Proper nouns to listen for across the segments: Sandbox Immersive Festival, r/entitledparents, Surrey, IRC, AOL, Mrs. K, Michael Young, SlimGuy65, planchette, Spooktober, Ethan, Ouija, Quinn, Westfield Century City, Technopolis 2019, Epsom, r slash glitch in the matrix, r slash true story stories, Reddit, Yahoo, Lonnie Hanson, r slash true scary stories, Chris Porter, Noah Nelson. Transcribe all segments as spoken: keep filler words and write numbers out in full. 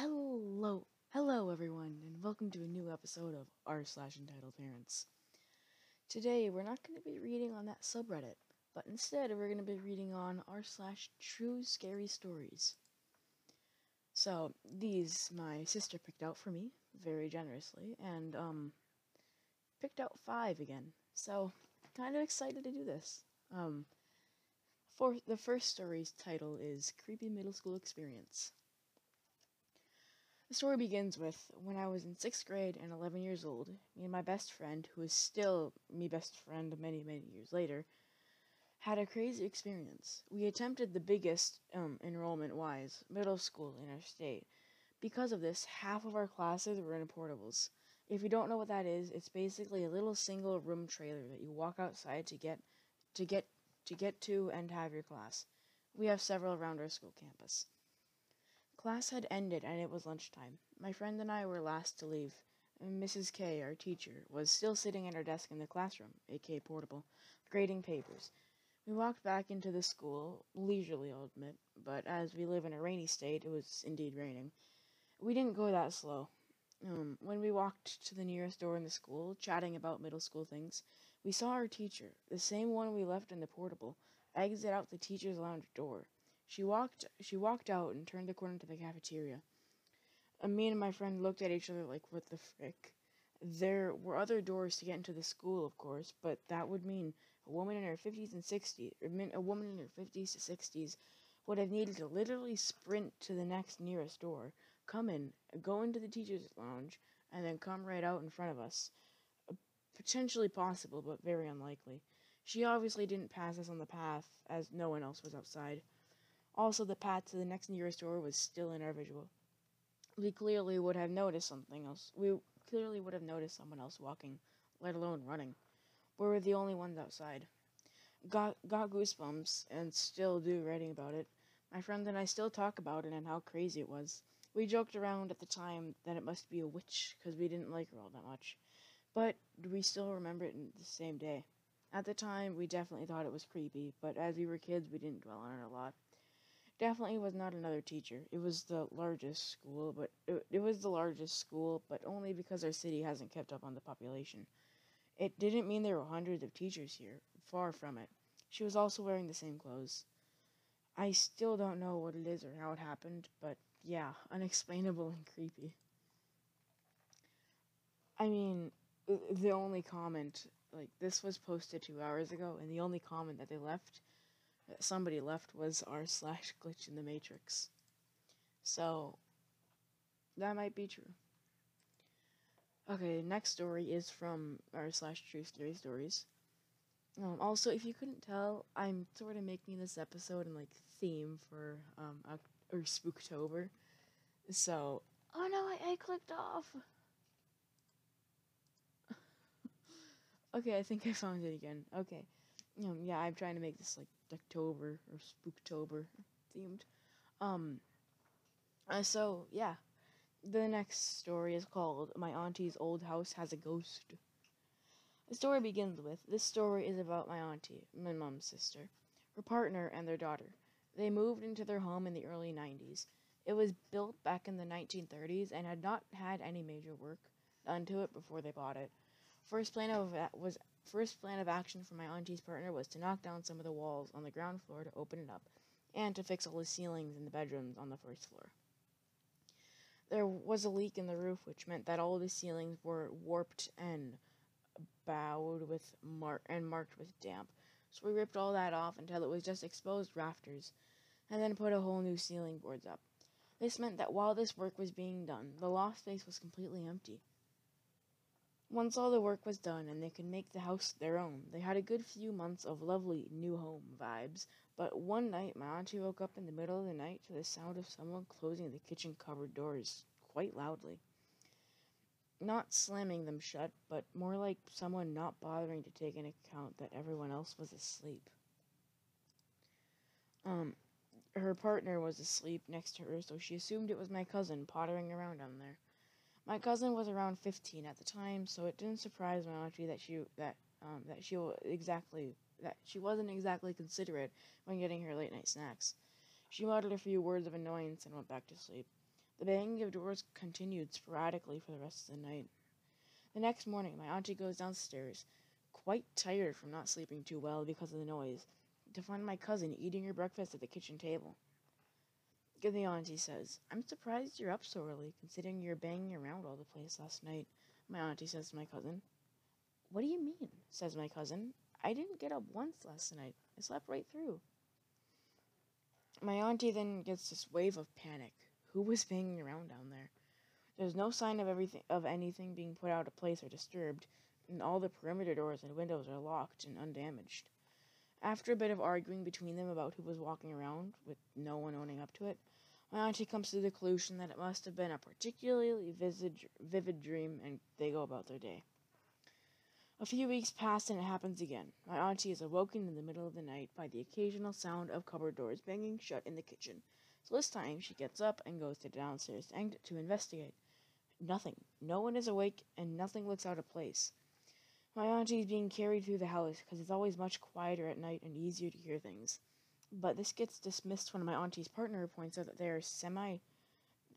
Hello, hello everyone, and welcome to a new episode of r slash entitled parents. Today we're not going to be reading on that subreddit, but instead we're going to be reading on r slash true scary stories. So these my sister picked out for me very generously, and um, picked out five again. So kind of excited to do this. Um, for the first story's title is Creepy Middle School Experience. The story begins with, when I was in sixth grade and eleven years old, me and my best friend, who is still me best friend many, many years later, had a crazy experience. We attempted the biggest, um, enrollment-wise, middle school in our state. Because of this, half of our classes were in portables. If you don't know what that is, it's basically a little single-room trailer that you walk outside to get, to get, to get to and have your class. We have several around our school campus. Class had ended, and it was lunchtime. My friend and I were last to leave. Missus K, our teacher, was still sitting at her desk in the classroom, aka portable, grading papers. We walked back into the school, leisurely, I'll admit, but as we live in a rainy state, it was indeed raining. We didn't go that slow. Um, when we walked to the nearest door in the school, chatting about middle school things, we saw our teacher, the same one we left in the portable, exit out the teacher's lounge door. She walked She walked out and turned the corner to the cafeteria. Uh, me and my friend looked at each other like, what the frick? There were other doors to get into the school, of course, but that would mean a woman in her fifties and sixties, or a woman in her fifties to sixties would have needed to literally sprint to the next nearest door, come in, go into the teacher's lounge, and then come right out in front of us. Uh, potentially possible, but very unlikely. She obviously didn't pass us on the path, as no one else was outside. Also, the path to the next nearest door was still in our visual. We clearly would have noticed something else. We clearly would have noticed someone else walking, let alone running. We were the only ones outside. Got, got goosebumps, and still do writing about it. My friend and I still talk about it and how crazy it was. We joked around at the time that it must be a witch, because we didn't like her all that much. But we still remember it the same day. At the time, we definitely thought it was creepy, but as we were kids, we didn't dwell on it a lot. Definitely was not another teacher. It was the largest school, but it, it was the largest school, but only because our city hasn't kept up on the population. It didn't mean there were hundreds of teachers here. Far from it. She was also wearing the same clothes. I still don't know what it is or how it happened, but yeah, unexplainable and creepy. I mean, the only comment, like, this was posted two hours ago, and the only comment that they left that somebody left was r slash glitch in the matrix. So, that might be true. Okay, next story is from r slash true story stories. Um, also, if you couldn't tell, I'm sort of making this episode in, like, theme for, um, or Spooktober. So, oh no, I, I clicked off! Okay, I think I found it again. Okay. Um, yeah, I'm trying to make this, like, October or Spooktober themed. Um, uh, so, yeah. The next story is called My Auntie's Old House Has a Ghost. The story begins with, this story is about my auntie, my mom's sister, her partner, and their daughter. They moved into their home in the early nineties. It was built back in the nineteen thirties and had not had any major work done to it before they bought it. First plan of was First plan of action for my auntie's partner was to knock down some of the walls on the ground floor to open it up, and to fix all the ceilings in the bedrooms on the first floor. There was a leak in the roof, which meant that all the ceilings were warped and bowed with mar and marked with damp, so we ripped all that off until it was just exposed rafters, and then put a whole new ceiling boards up. This meant that while this work was being done, the loft space was completely empty. Once all the work was done and they could make the house their own, they had a good few months of lovely new home vibes, but one night my auntie woke up in the middle of the night to the sound of someone closing the kitchen cupboard doors quite loudly. Not slamming them shut, but more like someone not bothering to take into account that everyone else was asleep. Um, her partner was asleep next to her, so she assumed it was my cousin pottering around down there. My cousin was around fifteen at the time, so it didn't surprise my auntie that she that um, that she exactly that she wasn't exactly considerate when getting her late night snacks. She muttered a few words of annoyance and went back to sleep. The banging of doors continued sporadically for the rest of the night. The next morning, my auntie goes downstairs, quite tired from not sleeping too well because of the noise, to find my cousin eating her breakfast at the kitchen table. The auntie says, "I'm surprised you're up so early, considering you were banging around all the place last night," my auntie says to my cousin. "What do you mean?" says my cousin. "I didn't get up once last night. I slept right through." My auntie then gets this wave of panic. Who was banging around down there? There's no sign of everything of anything being put out of place or disturbed, and all the perimeter doors and windows are locked and undamaged. After a bit of arguing between them about who was walking around, with no one owning up to it, my auntie comes to the conclusion that it must have been a particularly vivid, vivid dream, and they go about their day. A few weeks pass and it happens again. My auntie is awoken in the middle of the night by the occasional sound of cupboard doors banging shut in the kitchen, so this time she gets up and goes to downstairs and to investigate. Nothing. No one is awake, and nothing looks out of place. My auntie is being carried through the house because it's always much quieter at night and easier to hear things. But this gets dismissed when my auntie's partner points out that they are semi,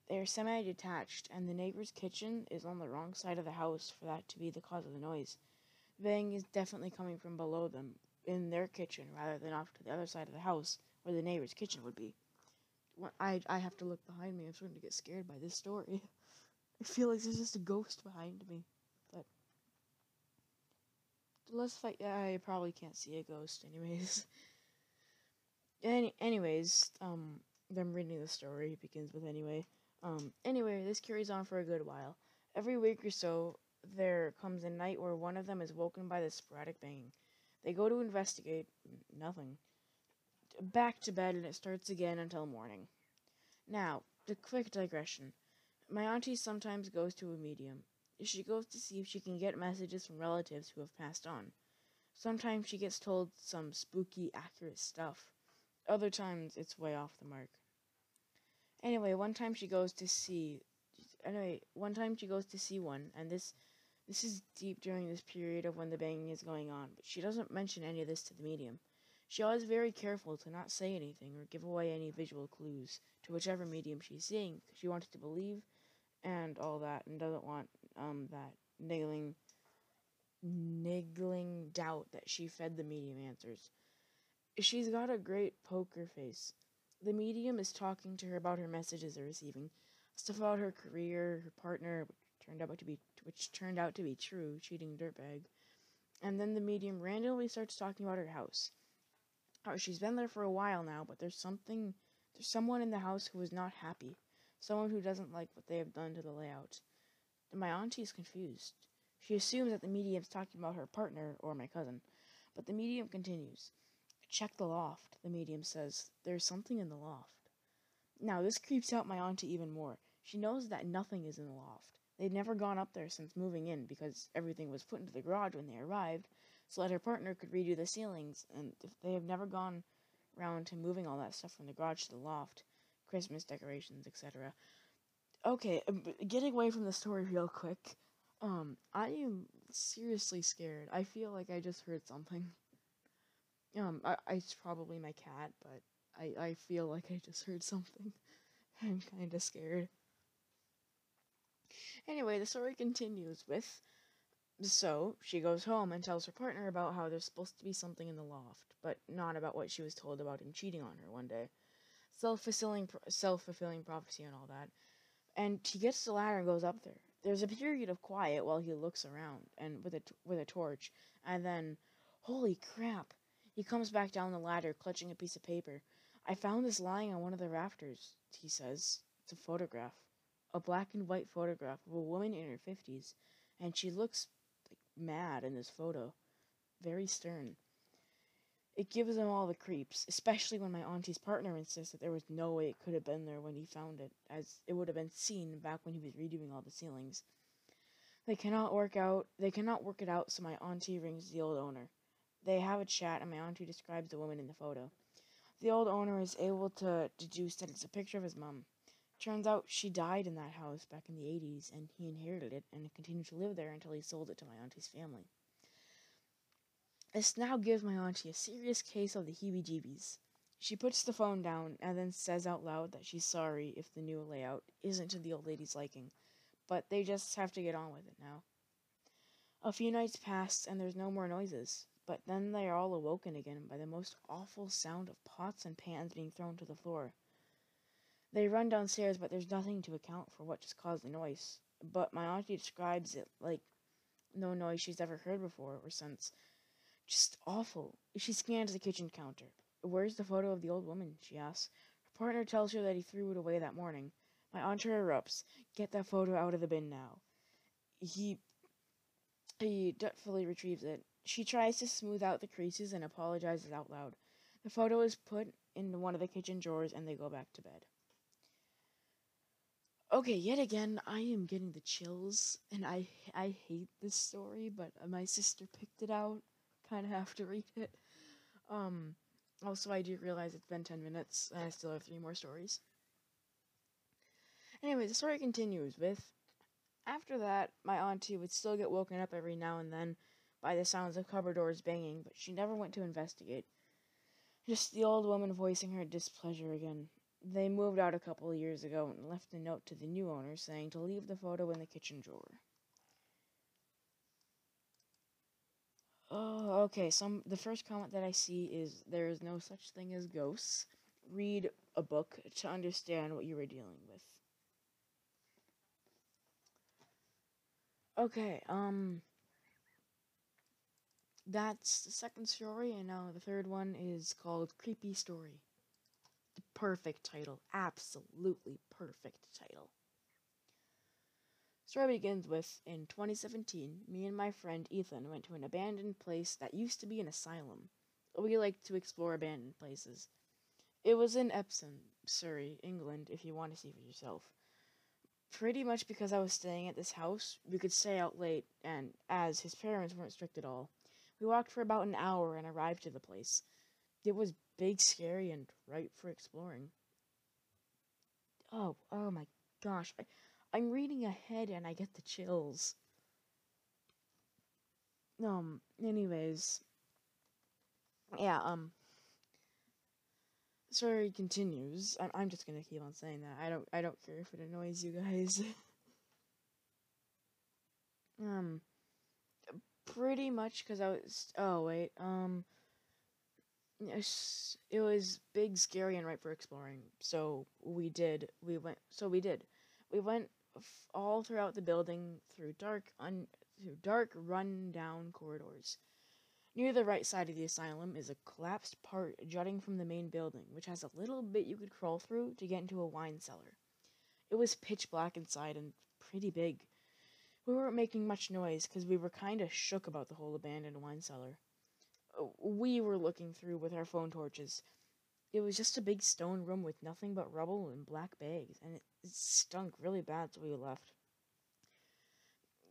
they are semi-detached, and the neighbor's kitchen is on the wrong side of the house for that to be the cause of the noise. Bang is definitely coming from below them, in their kitchen, rather than off to the other side of the house, where the neighbor's kitchen would be. When I, I have to look behind me. I'm starting to get scared by this story. I feel like there's just a ghost behind me. But let's fight. I probably can't see a ghost, anyways. Any, anyways, um, them reading the story begins with anyway. Um, anyway, this carries on for a good while. Every week or so, there comes a night where one of them is woken by this sporadic banging. They go to investigate. Nothing. Back to bed, and it starts again until morning. Now, the quick digression. My auntie sometimes goes to a medium. She goes to see if she can get messages from relatives who have passed on. Sometimes she gets told some spooky, accurate stuff. Other times, it's way off the mark. Anyway, one time she goes to see... Anyway, one time she goes to see one, and this... This is deep during this period of when the banging is going on, but she doesn't mention any of this to the medium. She was very careful to not say anything or give away any visual clues to whichever medium she's seeing, because she wants to believe and all that, and doesn't want um that niggling, niggling doubt that she fed the medium answers. She's got a great poker face. The medium is talking to her about her messages they're receiving, stuff about her career, her partner, which turned out to be which turned out to be true, cheating dirtbag, and then the medium randomly starts talking about her house. Oh, she's been there for a while now, but there's something, there's someone in the house who is not happy. Someone who doesn't like what they have done to the layout. And my auntie is confused. She assumes that the medium's talking about her partner, or my cousin. But the medium continues. "Check the loft," the medium says. "There's something in the loft." Now, this creeps out my auntie even more. She knows that nothing is in the loft. They'd never gone up there since moving in, because everything was put into the garage when they arrived, so that her partner could redo the ceilings, and if they have never gone round to moving all that stuff from the garage to the loft, Christmas decorations, et cetera. Okay, getting away from the story real quick, um, I am seriously scared. I feel like I just heard something. Um, I, it's probably my cat, but I, I feel like I just heard something. I'm kinda scared. Anyway, the story continues with, so she goes home and tells her partner about how there's supposed to be something in the loft, but not about what she was told about him cheating on her one day. Self-fulfilling, self-fulfilling prophecy and all that. And she gets the ladder and goes up there. There's a period of quiet while he looks around and with a, with a torch, and then, holy crap, he comes back down the ladder clutching a piece of paper. "I found this lying on one of the rafters," he says. It's a photograph. A black and white photograph of a woman in her fifties, and she looks like mad in this photo, very stern. It gives them all the creeps, especially when my auntie's partner insists that there was no way it could have been there when he found it, as it would have been seen back when he was redoing all the ceilings. They cannot work out. They cannot work it out, so my auntie rings the old owner. They have a chat, and my auntie describes the woman in the photo. The old owner is able to deduce that it's a picture of his mum. Turns out she died in that house back in the eighties, and he inherited it, and it continued to live there until he sold it to my auntie's family. This now gives my auntie a serious case of the heebie-jeebies. She puts the phone down and then says out loud that she's sorry if the new layout isn't to the old lady's liking, but they just have to get on with it now. A few nights pass and there's no more noises, but then they are all awoken again by the most awful sound of pots and pans being thrown to the floor. They run downstairs, but there's nothing to account for what just caused the noise, but my auntie describes it like no noise she's ever heard before or since. Just awful. She scans the kitchen counter. "Where's the photo of the old woman?" she asks. Her partner tells her that he threw it away that morning. My auntie erupts. "Get that photo out of the bin now." He, he dutifully retrieves it. She tries to smooth out the creases and apologizes out loud. The photo is put in one of the kitchen drawers and they go back to bed. Okay, yet again, I am getting the chills, and I I hate this story, but my sister picked it out. Kind of have to read it. Um... Also, I do realize it's been ten minutes, and I still have three more stories. Anyway, the story continues with, after that, my auntie would still get woken up every now and then by the sounds of cupboard doors banging, but she never went to investigate. Just the old woman voicing her displeasure again. They moved out a couple of years ago and left a note to the new owner saying to leave the photo in the kitchen drawer. Oh, okay, so the first comment that I see is, "There is no such thing as ghosts. Read a book to understand what you were dealing with." Okay, um, that's the second story, and now the third one is called Creepy Story. The perfect title, absolutely perfect title. Story begins with, in twenty seventeen, me and my friend Ethan went to an abandoned place that used to be an asylum. We like to explore abandoned places. It was in Epsom, Surrey, England, if you want to see for yourself. Pretty much because I was staying at this house, we could stay out late, and as his parents weren't strict at all, we walked for about an hour and arrived to the place. It was big, scary, and ripe for exploring. Oh, oh my gosh, I... I'm reading ahead and I get the chills. Um, anyways. Yeah, um. Story continues. I I'm just gonna keep on saying that. I don't I don't care if it annoys you guys. um. Pretty much because I was... Oh, wait. Um. It was big, scary, and ripe for exploring. So we did. We went... So we did. We went... all throughout the building, through dark, un through dark, run-down corridors. Near the right side of the asylum is a collapsed part jutting from the main building, which has a little bit you could crawl through to get into a wine cellar. It was pitch black inside and pretty big. We weren't making much noise because we were kind of shook about the whole abandoned wine cellar. We were looking through with our phone torches. It was just a big stone room with nothing but rubble and black bags, and it, it stunk really bad, so we left.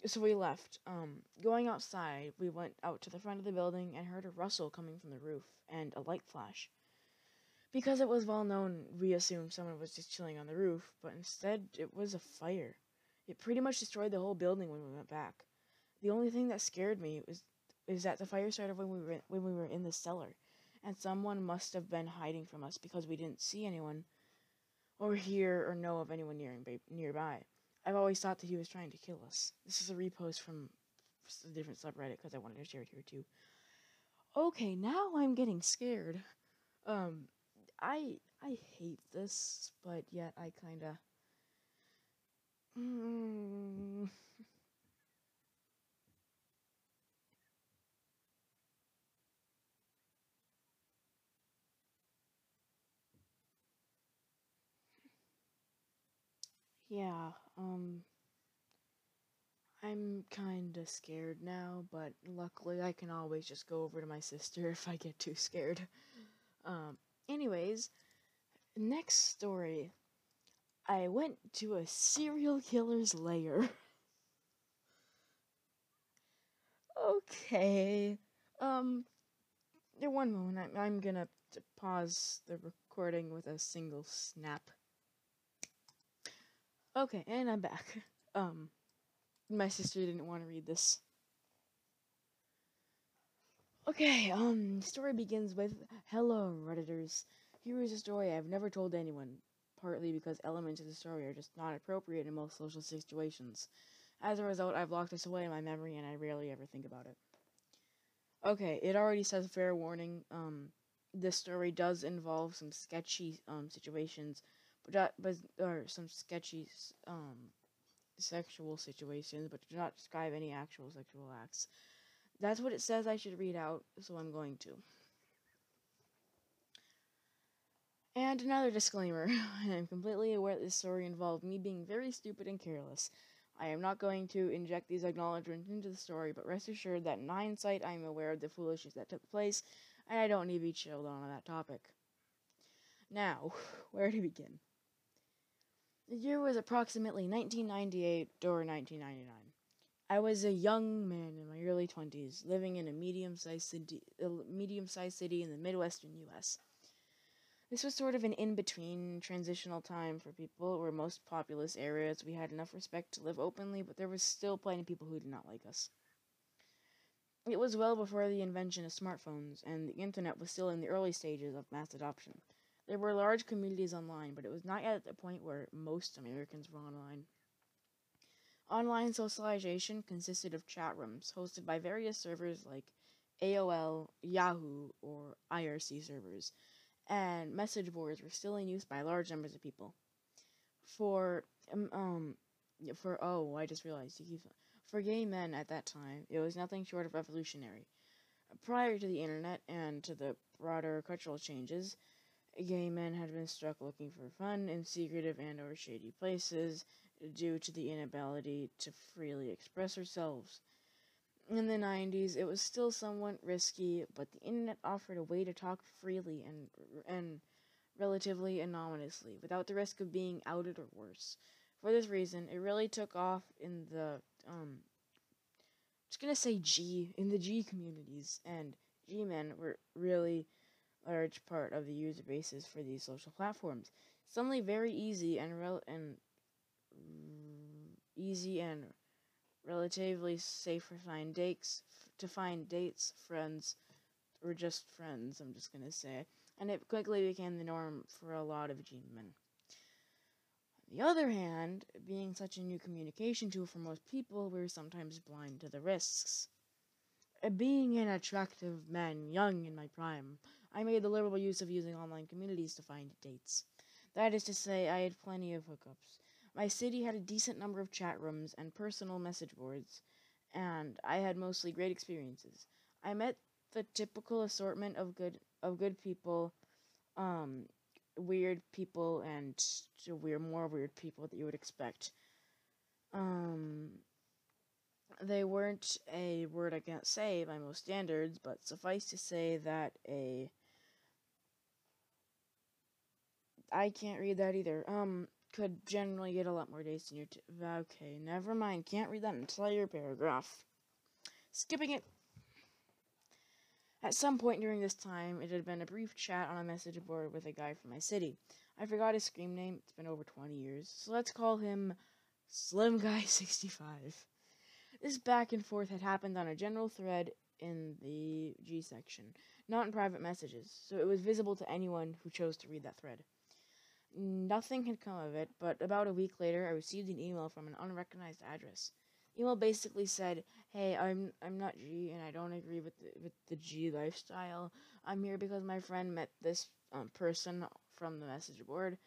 So we left. Um, going outside, we went out to the front of the building and heard a rustle coming from the roof, and a light flash. Because it was well known, we assumed someone was just chilling on the roof, but instead, it was a fire. It pretty much destroyed the whole building when we went back. The only thing that scared me was is that the fire started when we were when we were in the cellar. And someone must have been hiding from us because we didn't see anyone or hear or know of anyone near, nearby. I've always thought that he was trying to kill us. This is a repost from a different subreddit because I wanted to share it here too. Okay, now I'm getting scared. Um, I I hate this, but yet I kind of... Mm. Yeah, um, I'm kinda scared now, but luckily I can always just go over to my sister if I get too scared. Um, anyways, next story. I went to a serial killer's lair. Okay, um, one moment, I I'm gonna pause the recording with a single snap. Okay, and I'm back. Um, my sister didn't want to read this. Okay, um, story begins with, "Hello, Redditors. Here is a story I have never told anyone, partly because elements of the story are just not appropriate in most social situations. As a result, I've locked this away in my memory and I rarely ever think about it. Okay, it already says fair warning. Um, this story does involve some sketchy um situations, but not, but or some sketchy um sexual situations, but do not describe any actual sexual acts. That's what it says I should read out, so I'm going to. And another disclaimer. I am completely aware that this story involved me being very stupid and careless. I am not going to inject these acknowledgements into the story, but rest assured that in hindsight I am aware of the foolishness that took place, and I don't need to be chilled on that topic. Now, where to begin? The year was approximately nineteen ninety-eight or nineteen ninety-nine. I was a young man in my early twenties, living in a medium-sized city, a medium-sized city in the Midwestern U S This was sort of an in-between transitional time for people, where most populous areas we had enough respect to live openly, but there was still plenty of people who did not like us. It was well before the invention of smartphones, and the internet was still in the early stages of mass adoption. There were large communities online, but it was not yet at the point where most Americans were online. Online socialization consisted of chat rooms hosted by various servers like A O L, Yahoo, or I R C servers, and message boards were still in use by large numbers of people. For, um, um for, oh, I just realized, you keep, for gay men at that time, it was nothing short of revolutionary. Prior to the internet and to the broader cultural changes, gay men had been stuck looking for fun in secretive and or shady places due to the inability to freely express ourselves. In the nineties, it was still somewhat risky, but the internet offered a way to talk freely and and relatively anonymously, without the risk of being outed or worse. For this reason, it really took off in the, um, I'm just gonna say G, in the G communities, and G-men were really large part of the user bases for these social platforms. Suddenly very easy and rel and mm, easy and relatively safe for find dates f to find dates, friends, or just friends, I'm just gonna say, and it quickly became the norm for a lot of G-men. On the other hand, being such a new communication tool for most people, we were sometimes blind to the risks. Being an attractive man, young in my prime, I made the liberal use of using online communities to find dates. That is to say, I had plenty of hookups. My city had a decent number of chat rooms and personal message boards, and I had mostly great experiences. I met the typical assortment of good of good people, um, weird people, and weird, more weird people that you would expect. Um... They weren't a word I can't say by most standards, but suffice to say that a... I can't read that either. Um, could generally get a lot more dates in your... T okay, never mind. Can't read that entire paragraph. Skipping it. At some point during this time, it had been a brief chat on a message board with a guy from my city. I forgot his screen name. It's been over twenty years, so let's call him Slim Guy sixty-five. This back and forth had happened on a general thread in the G section, not in private messages, so it was visible to anyone who chose to read that thread. Nothing had come of it, but about a week later, I received an email from an unrecognized address. The email basically said, "Hey, I'm I'm not G, and I don't agree with the, with the G lifestyle. I'm here because my friend met this um, person from the message board,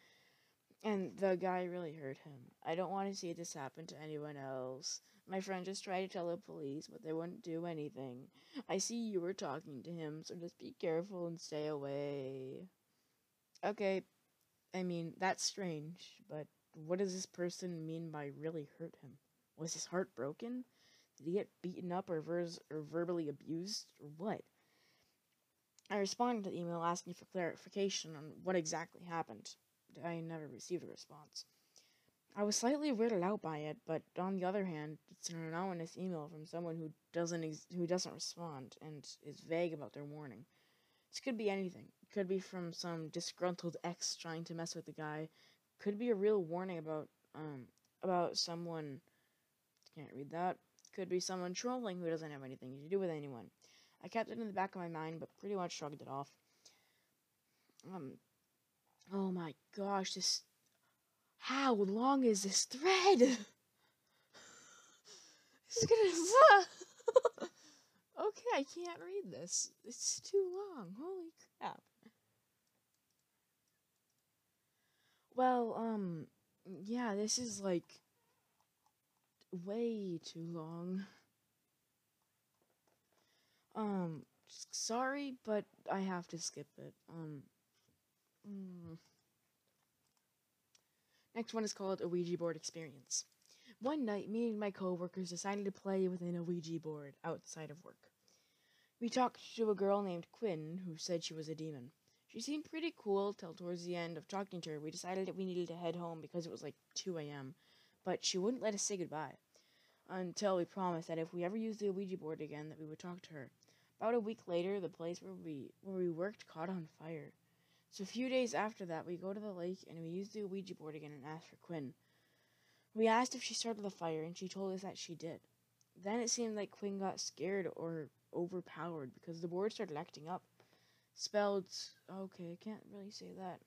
and the guy really hurt him. I don't want to see this happen to anyone else. My friend just tried to tell the police, but they wouldn't do anything. I see you were talking to him, so just be careful and stay away." Okay, I mean, that's strange, but what does this person mean by really hurt him? Was his heart broken? Did he get beaten up or, vers or verbally abused, or what? I responded to the email asking for clarification on what exactly happened. I never received a response. I was slightly weirded out by it, but on the other hand, it's an anonymous email from someone who doesn't ex who doesn't respond and is vague about their warning. This could be anything. It could be from some disgruntled ex trying to mess with the guy. Could be a real warning about um about someone. Can't read that. Could be someone trolling who doesn't have anything to do with anyone. I kept it in the back of my mind, but pretty much shrugged it off. Um. Oh my gosh, this... How long is this thread? This is gonna... Okay, I can't read this. It's too long. Holy crap. Well, um... yeah, this is, like... way too long. Um... Sorry, but I have to skip it. Um... Mm. Next one is called a Ouija board experience. One night, me and my coworkers decided to play with an Ouija board outside of work. We talked to a girl named Quinn, who said she was a demon. She seemed pretty cool till towards the end of talking to her. We decided that we needed to head home because it was like two a m, but she wouldn't let us say goodbye until we promised that if we ever used the Ouija board again, that we would talk to her. About a week later, the place where we where we worked caught on fire. So a few days after that, we go to the lake, and we use the Ouija board again and ask for Quinn. We asked if she started the fire, and she told us that she did. Then it seemed like Quinn got scared or overpowered, because the board started acting up. Spelled... okay, I can't really say that.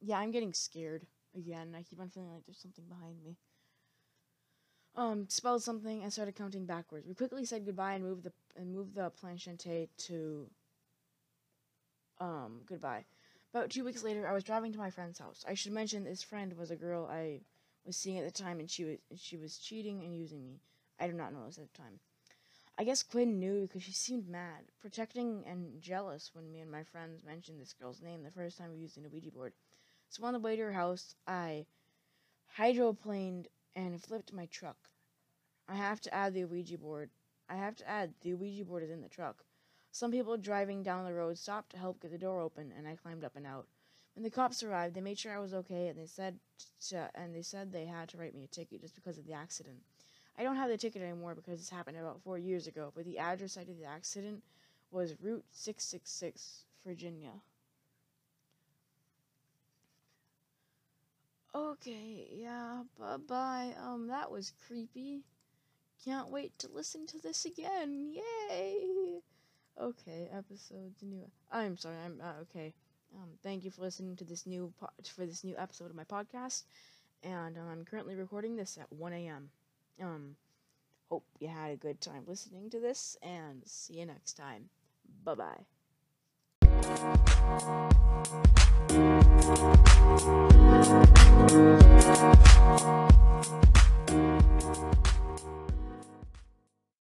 Yeah, I'm getting scared again. I keep on feeling like there's something behind me. Um, spelled something and started counting backwards. We quickly said goodbye and moved the, and moved the planchette to... Um, goodbye. About two weeks later, I was driving to my friend's house. I should mention this friend was a girl I was seeing at the time, and she was she was cheating and using me. I did not know this at the time. I guess Quinn knew because she seemed mad, protecting and jealous when me and my friends mentioned this girl's name the first time we used an Ouija board. So on the way to her house, I hydroplaned and flipped my truck. I have to add the Ouija board. I have to add the Ouija board is in the truck. Some people driving down the road stopped to help get the door open, and I climbed up and out. When the cops arrived, they made sure I was okay, and they said to, and they said they had to write me a ticket just because of the accident. I don't have the ticket anymore because this happened about four years ago, but the address I did the accident was Route six six six, Virginia. Okay, yeah, bye-bye. Um, that was creepy. Can't wait to listen to this again. Yay! Okay, episode's new. I'm sorry. I'm uh, okay. Um, thank you for listening to this new po for this new episode of my podcast, and um, I'm currently recording this at one a m Um, hope you had a good time listening to this, and see you next time. Bye bye.